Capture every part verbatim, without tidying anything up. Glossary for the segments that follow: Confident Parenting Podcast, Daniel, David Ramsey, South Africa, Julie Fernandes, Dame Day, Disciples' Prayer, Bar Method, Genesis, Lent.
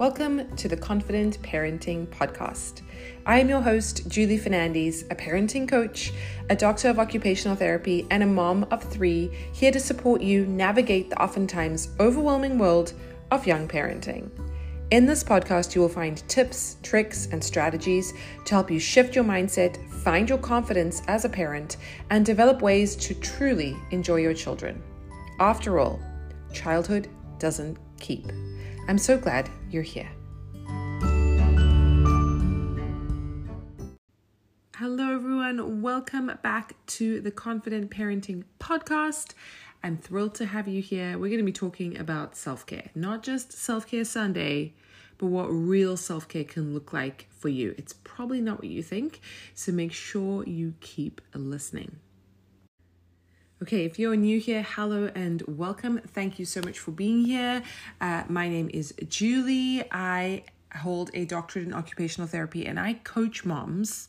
Welcome to the Confident Parenting Podcast. I am your host, Julie Fernandes, a parenting coach, a doctor of occupational therapy, and a mom of three, here to support you navigate the oftentimes overwhelming world of young parenting. In this podcast, you will find tips, tricks, and strategies to help you shift your mindset, find your confidence as a parent, and develop ways to truly enjoy your children. After all, childhood doesn't keep. I'm so glad you're here. Hello, everyone. Welcome back to the Confident Parenting Podcast. I'm thrilled to have you here. We're going to be talking about self-care, not just self-care Sunday, but what real self-care can look like for you. It's probably not what you think, so make sure you keep listening. Okay, if you're new here, hello and welcome. Thank you so much for being here. Uh, my name is Julie. I hold a doctorate in occupational therapy and I coach moms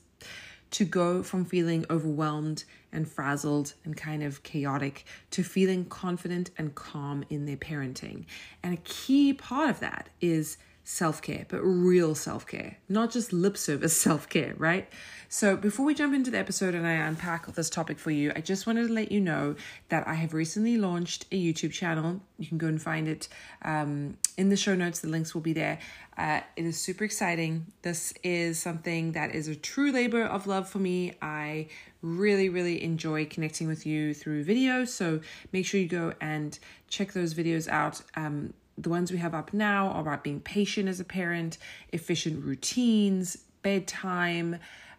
to go from feeling overwhelmed and frazzled and kind of chaotic to feeling confident and calm in their parenting. And a key part of that is self-care, but real self-care, not just lip service self-care, right? So before we jump into the episode and I unpack this topic for you, I just wanted to let you know that I have recently launched a YouTube channel. You can go and find it um, in the show notes. The links will be there. Uh, it is super exciting. This is something that is a true labor of love for me. I really, really enjoy connecting with you through video. So make sure you go and check those videos out. Um, The ones we have up now are about being patient as a parent, efficient routines, bedtime,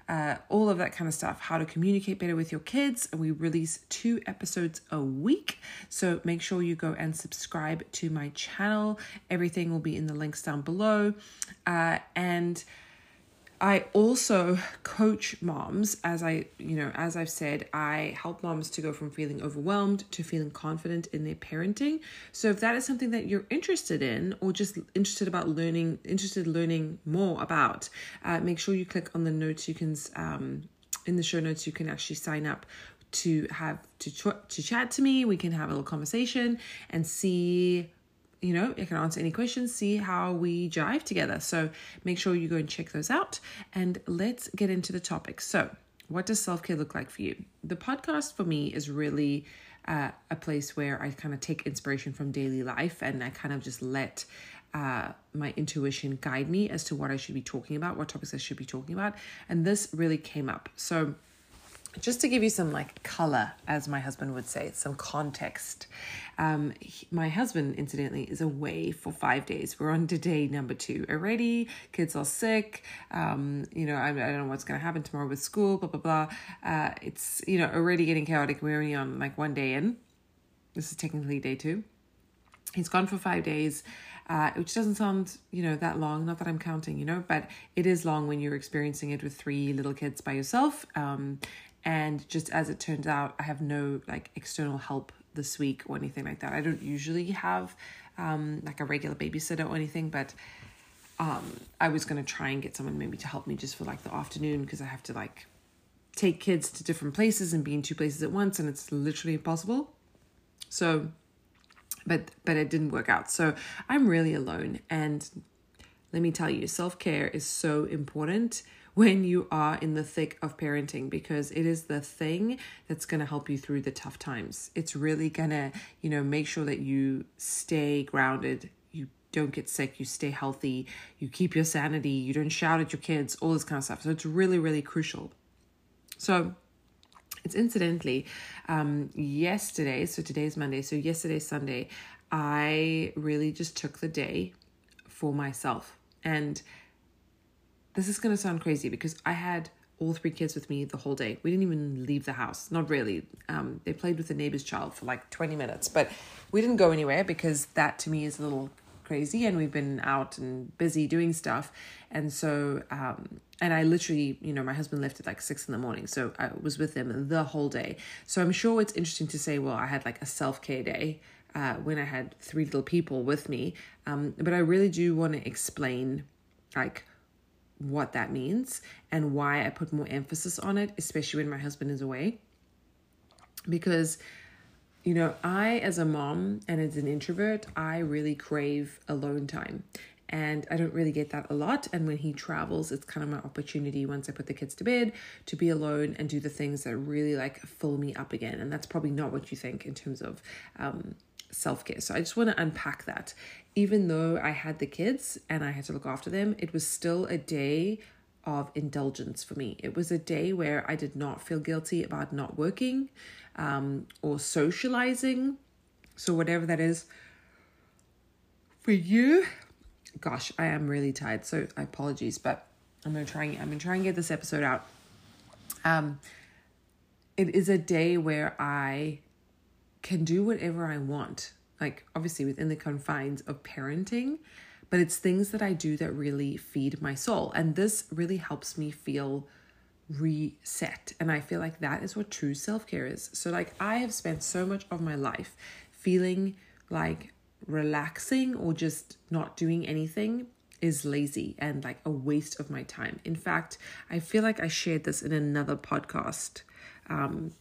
uh, all of that kind of stuff, how to communicate better with your kids. And we release two episodes a week. So make sure you go and subscribe to my channel. Everything will be in the links down below. Uh, and I also coach moms, as I, you know, as I've said, I help moms to go from feeling overwhelmed to feeling confident in their parenting. So if that is something that you're interested in, or just interested about learning, interested learning more about, uh, make sure you click on the notes. You can, um, in the show notes, you can actually sign up to have to ch- to chat to me. We can have a little conversation and see. You know, I can answer any questions, see how we jive together. So make sure you go and check those out and let's get into the topic. So what does self-care look like for you? The podcast for me is really uh, a place where I kind of take inspiration from daily life and I kind of just let uh, my intuition guide me as to what I should be talking about, what topics I should be talking about. And this really came up. So just to give you some like color, as my husband would say, some context. Um, he, my husband, incidentally, is away for five days. We're on to day number two already. Kids are sick. Um, you know, I, I don't know what's going to happen tomorrow with school, blah, blah, blah. Uh, it's, you know, already getting chaotic. We're only on like one day in. This is technically day two. He's gone for five days, uh, which doesn't sound, you know, that long. Not that I'm counting, you know, but it is long when you're experiencing it with three little kids by yourself. Um, And just as it turns out, I have no like external help this week or anything like that. I don't usually have um, like a regular babysitter or anything, but um, I was going to try and get someone maybe to help me just for like the afternoon because I have to like take kids to different places and be in two places at once and it's literally impossible. So, but, but it didn't work out. So I'm really alone. And let me tell you, self-care is so important when you are in the thick of parenting, because it is the thing that's going to help you through the tough times. It's really going to, you know, make sure that you stay grounded, you don't get sick, you stay healthy, you keep your sanity, you don't shout at your kids, all this kind of stuff. So it's really, really crucial. So it's incidentally, um, yesterday, so today's Monday, so yesterday, Sunday, I really just took the day for myself. And this is going to sound crazy because I had all three kids with me the whole day. We didn't even leave the house. Not really. Um, they played with the neighbor's child for like twenty minutes, but we didn't go anywhere because that to me is a little crazy and we've been out and busy doing stuff. And so, um, and I literally, you know, my husband left at like six in the morning. So I was with them the whole day. So I'm sure it's interesting to say, well, I had like a self-care day uh, when I had three little people with me. Um, but I really do want to explain like what that means and why I put more emphasis on it, especially when my husband is away. Because, you know, I, as a mom and as an introvert, I really crave alone time. And I don't really get that a lot. And when he travels, it's kind of my opportunity once I put the kids to bed to be alone and do the things that really like fill me up again. And that's probably not what you think in terms of um, self-care. So I just want to unpack that. Even though I had the kids and I had to look after them, it was still a day of indulgence for me. It was a day where I did not feel guilty about not working um, or socializing. So whatever that is for you. Gosh, I am really tired, so I apologies, but I'm gonna try. I'm gonna try and get this episode out. Um, it is a day where I can do whatever I want, like obviously within the confines of parenting, but it's things that I do that really feed my soul, and this really helps me feel reset. And I feel like that is what true self-care is. So, like, I have spent so much of my life feeling like relaxing or just not doing anything is lazy and like a waste of my time. In fact, I feel like I shared this in another podcast, um,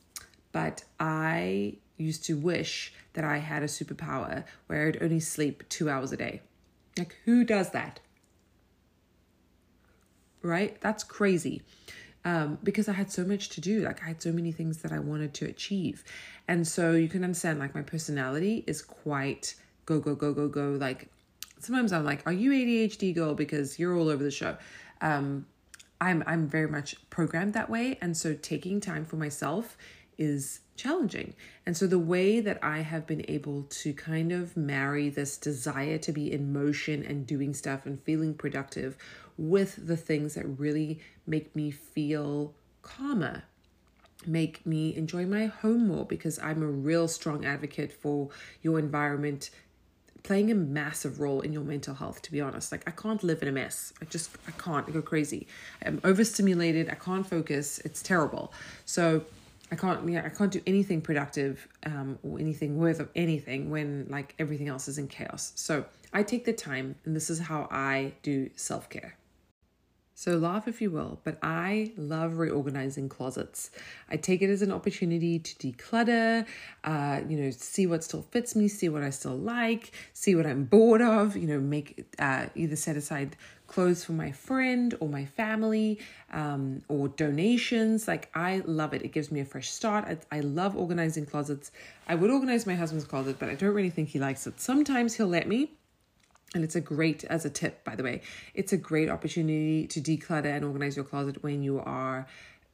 but I used to wish that I had a superpower where I'd only sleep two hours a day. Like, who does that? Right? That's crazy. Um, because I had so much to do, like I had so many things that I wanted to achieve. And so you can understand, like, my personality is quite go, go, go, go, go. Like, sometimes I'm like, are you A D H D, girl? Because you're all over the show. Um, I'm, I'm very much programmed that way. And so taking time for myself is challenging. And so the way that I have been able to kind of marry this desire to be in motion and doing stuff and feeling productive with the things that really make me feel calmer, make me enjoy my home more, because I'm a real strong advocate for your environment playing a massive role in your mental health, to be honest. Like, I can't live in a mess. I just, I can't. I go crazy. I'm overstimulated. I can't focus. It's terrible. So I can't, yeah, I can't do anything productive um, or anything worth of anything when, like, everything else is in chaos. So I take the time, and this is how I do self-care. So laugh if you will, but I love reorganizing closets. I take it as an opportunity to declutter, uh, you know, see what still fits me, see what I still like, see what I'm bored of, you know, make uh, either set aside clothes for my friend or my family, um, or donations. Like, I love it. It gives me a fresh start. I, I love organizing closets. I would organize my husband's closet, but I don't really think he likes it. Sometimes he'll let me. And it's a great, as a tip, by the way, it's a great opportunity to declutter and organize your closet when you are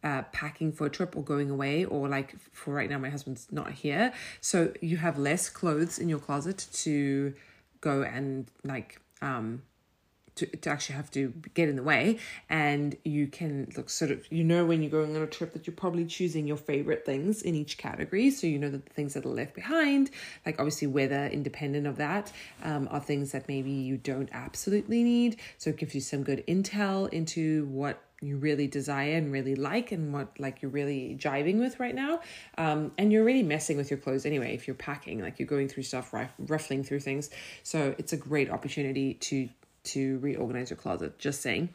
uh, packing for a trip or going away, or like for right now, my husband's not here. So you have less clothes in your closet to go and like, um, to, to actually have to get in the way. And you can look sort of, you know, when you're going on a trip that you're probably choosing your favorite things in each category. So you know that the things that are left behind, like obviously weather independent of that, um, are things that maybe you don't absolutely need. So it gives you some good intel into what you really desire and really like and what like you're really jiving with right now. Um, and you're really messing with your clothes anyway. If you're packing, like you're going through stuff, ruff- ruffling through things. So it's a great opportunity to to reorganize your closet, just saying.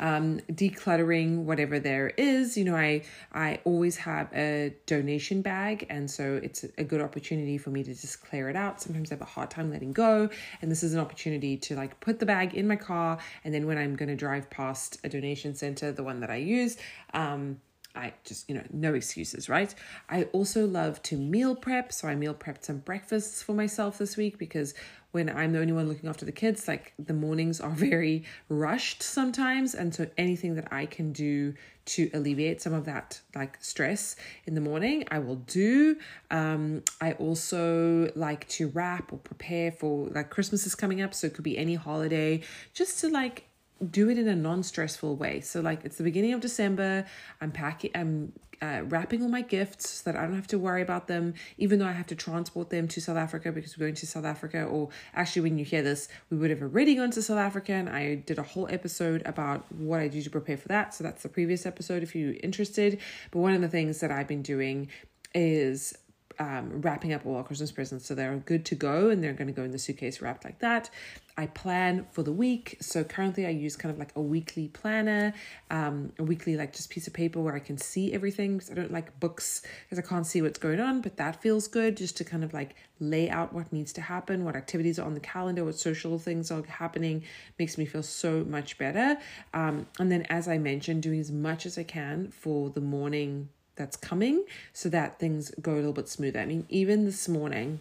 Um, decluttering whatever there is, you know, I I always have a donation bag, and so it's a good opportunity for me to just clear it out. Sometimes I have a hard time letting go, and this is an opportunity to like put the bag in my car, and then when I'm going to drive past a donation center, the one that I use, um, I just, you know, no excuses, right? I also love to meal prep, so I meal prepped some breakfasts for myself this week, because when I'm the only one looking after the kids, like the mornings are very rushed sometimes. And so anything that I can do to alleviate some of that like stress in the morning, I will do. Um, I also like to wrap or prepare for, like, Christmas is coming up, so it could be any holiday, just to like do it in a non-stressful way. So like it's the beginning of December, I'm packing, I'm uh, wrapping all my gifts so that I don't have to worry about them, even though I have to transport them to South Africa because we're going to South Africa, or actually when you hear this, we would have already gone to South Africa, and I did a whole episode about what I do to prepare for that. So that's the previous episode if you're interested. But one of the things that I've been doing is um, wrapping up all our Christmas presents. So they're good to go and they're going to go in the suitcase wrapped like that. I plan for the week. So currently I use kind of like a weekly planner, um, a weekly like just piece of paper where I can see everything, because I don't like books because I can't see what's going on, but that feels good just to kind of like lay out what needs to happen, what activities are on the calendar, what social things are happening. Makes me feel so much better. Um, and then as I mentioned, doing as much as I can for the morning that's coming so that things go a little bit smoother. I mean, even this morning,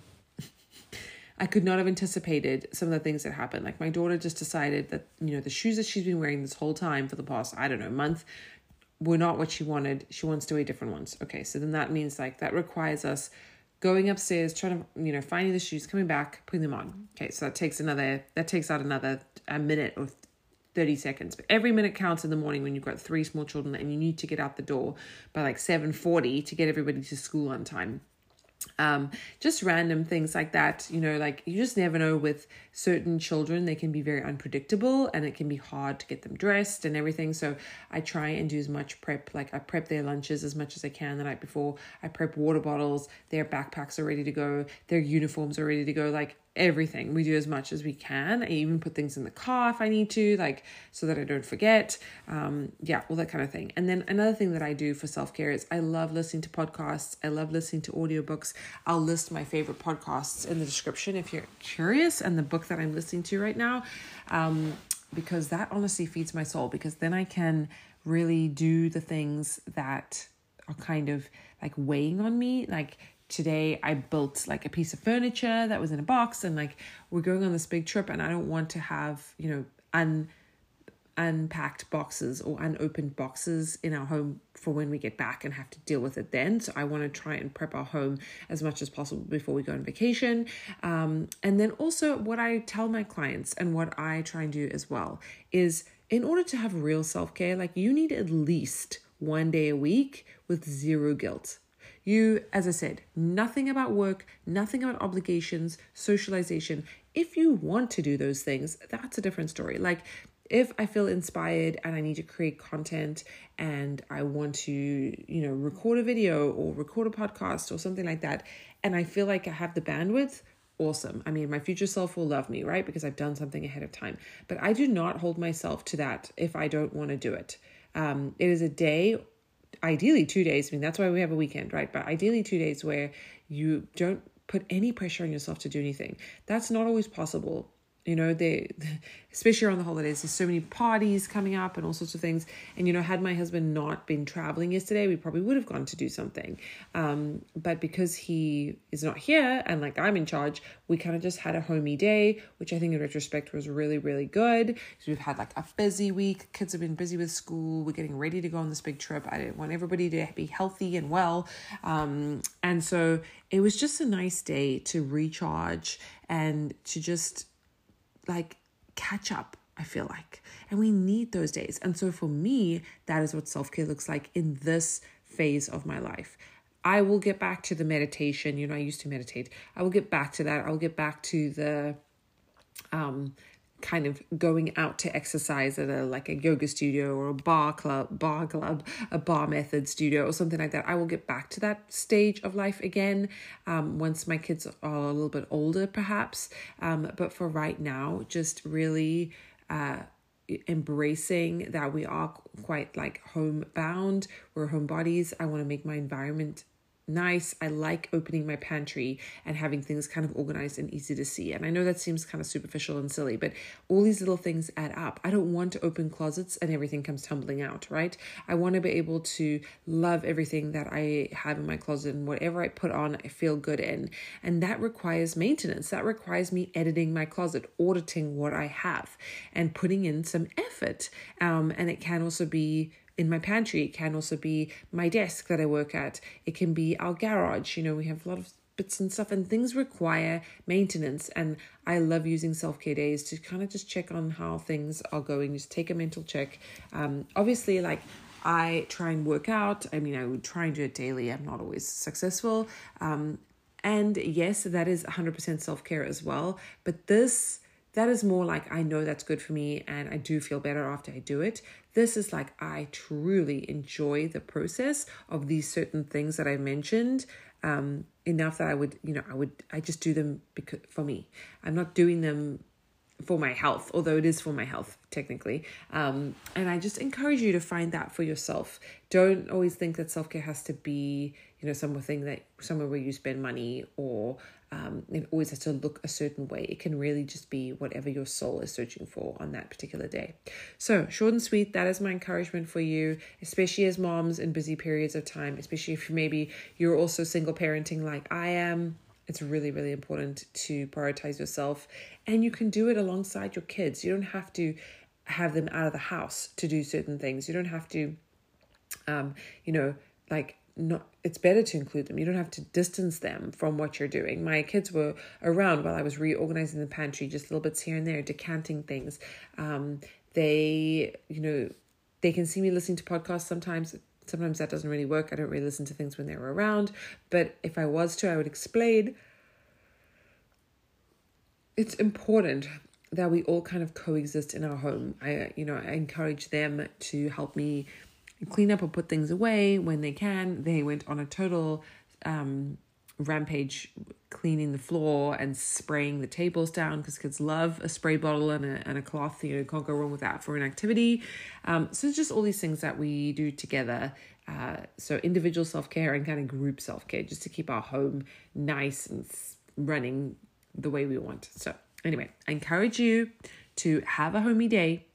I could not have anticipated some of the things that happened. Like my daughter just decided that, you know, the shoes that she's been wearing this whole time for the past, I don't know, month were not what she wanted. She wants to wear different ones. Okay. So then that means like that requires us going upstairs, trying to, you know, finding the shoes, coming back, putting them on. Okay. So that takes another, that takes out another a minute or thirty seconds. But every minute counts in the morning when you've got three small children and you need to get out the door by like seven forty to get everybody to school on time. Um, just random things like that, you know, like you just never know with certain children, they can be very unpredictable and it can be hard to get them dressed and everything. So I try and do as much prep, like I prep their lunches as much as I can the night before. I prep water bottles, their backpacks are ready to go, their uniforms are ready to go, like everything. We do as much as we can. I even put things in the car if I need to, like, so that I don't forget. Um, yeah, all that kind of thing. And then another thing that I do for self-care is I love listening to podcasts. I love listening to audiobooks. I'll list my favorite podcasts in the description if you're curious, and the book that I'm listening to right now, um, because that honestly feeds my soul, because then I can really do the things that are kind of like weighing on me. Like, today I built like a piece of furniture that was in a box, and like we're going on this big trip and I don't want to have, you know, un unpacked boxes or unopened boxes in our home for when we get back and have to deal with it then. So I want to try and prep our home as much as possible before we go on vacation. Um, and then also what I tell my clients and what I try and do as well is, in order to have real self-care, like you need at least one day a week with zero guilt. You, as I said, nothing about work, nothing about obligations, socialization. If you want to do those things, that's a different story. Like if I feel inspired and I need to create content and I want to, you know, record a video or record a podcast or something like that, and I feel like I have the bandwidth, awesome. I mean, my future self will love me, right? Because I've done something ahead of time. But I do not hold myself to that if I don't want to do it. Um, it is a day, ideally two days. I mean, that's why we have a weekend, right? But ideally two days where you don't put any pressure on yourself to do anything. That's not always possible. You know, they, especially around the holidays, there's so many parties coming up and all sorts of things. And, you know, had my husband not been traveling yesterday, we probably would have gone to do something. Um, but because he is not here and like I'm in charge, we kind of just had a homey day, which I think in retrospect was really, really good. So we've had like a busy week. Kids have been busy with school. We're getting ready to go on this big trip. I want everybody to be healthy and well. Um, and so it was just a nice day to recharge and to just like catch up, I feel like. And we need those days. And so for me, that is what self-care looks like in this phase of my life. I will get back to the meditation. You know, I used to meditate. I will get back to that. I'll get back to the um, kind of going out to exercise at a like a yoga studio or a bar club, bar club, a bar method studio or something like that. I will get back to that stage of life again um, once my kids are a little bit older, perhaps. Um, but for right now, just really uh, embracing that we are quite like homebound. We're homebodies. I want to make my environment nice. I like opening my pantry and having things kind of organized and easy to see. And I know that seems kind of superficial and silly, but all these little things add up. I don't want to open closets and everything comes tumbling out, right? I want to be able to love everything that I have in my closet, and whatever I put on, I feel good in. And that requires maintenance. That requires me editing my closet, auditing what I have, and putting in some effort. Um, and it can also be in my pantry, it can also be my desk that I work at. It can be our garage. You know, we have a lot of bits and stuff, and things require maintenance. And I love using self-care days to kind of just check on how things are going, just take a mental check. Um, obviously, like I try and work out. I mean, I would try and do it daily. I'm not always successful. Um, and yes, that is one hundred percent self-care as well. But this That is more like, I know that's good for me and I do feel better after I do it. This is like, I truly enjoy the process of these certain things that I mentioned um, enough that I would, you know, I would, I just do them because for me. I'm not doing them for my health, although it is for my health technically. Um, and I just encourage you to find that for yourself. Don't always think that self-care has to be, you know, something that somewhere where you spend money or um, it always has to look a certain way. It can really just be whatever your soul is searching for on that particular day. So short and sweet, that is my encouragement for you, especially as moms in busy periods of time, especially if maybe you're also single parenting like I am. It's really, really important to prioritize yourself, and you can do it alongside your kids. You don't have to have them out of the house to do certain things. You don't have to, um, you know, like not, it's better to include them. You don't have to distance them from what you're doing. My kids were around while I was reorganizing the pantry, just little bits here and there, decanting things. Um, they, you know, they can see me listening to podcasts sometimes. Sometimes that doesn't really work. I don't really listen to things when they're around. But if I was to, I would explain. It's important that we all kind of coexist in our home. I, you know, I encourage them to help me clean up or put things away when they can. They went on a total um, rampage cleaning the floor and spraying the tables down because kids love a spray bottle and a, and a cloth. You know, can't go wrong with that for an activity. Um, so it's just all these things that we do together. Uh, so individual self-care and kind of group self-care just to keep our home nice and running the way we want. So anyway, I encourage you to have a homey day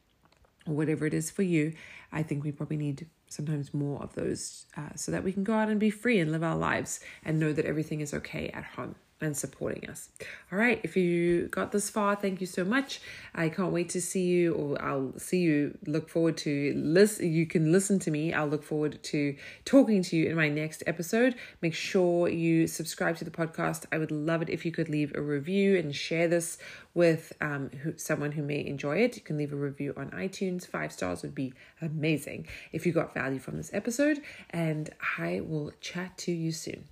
or whatever it is for you. I think we probably need sometimes more of those uh, so that we can go out and be free and live our lives and know that everything is okay at home and supporting us. All right. If you got this far, thank you so much. I can't wait to see you, or I'll see you. Look forward to listen. You can listen to me. I'll look forward to talking to you in my next episode. Make sure you subscribe to the podcast. I would love it if you could leave a review and share this with um who, someone who may enjoy it. You can leave a review on iTunes. Five stars would be amazing if you got value from this episode, and I will chat to you soon.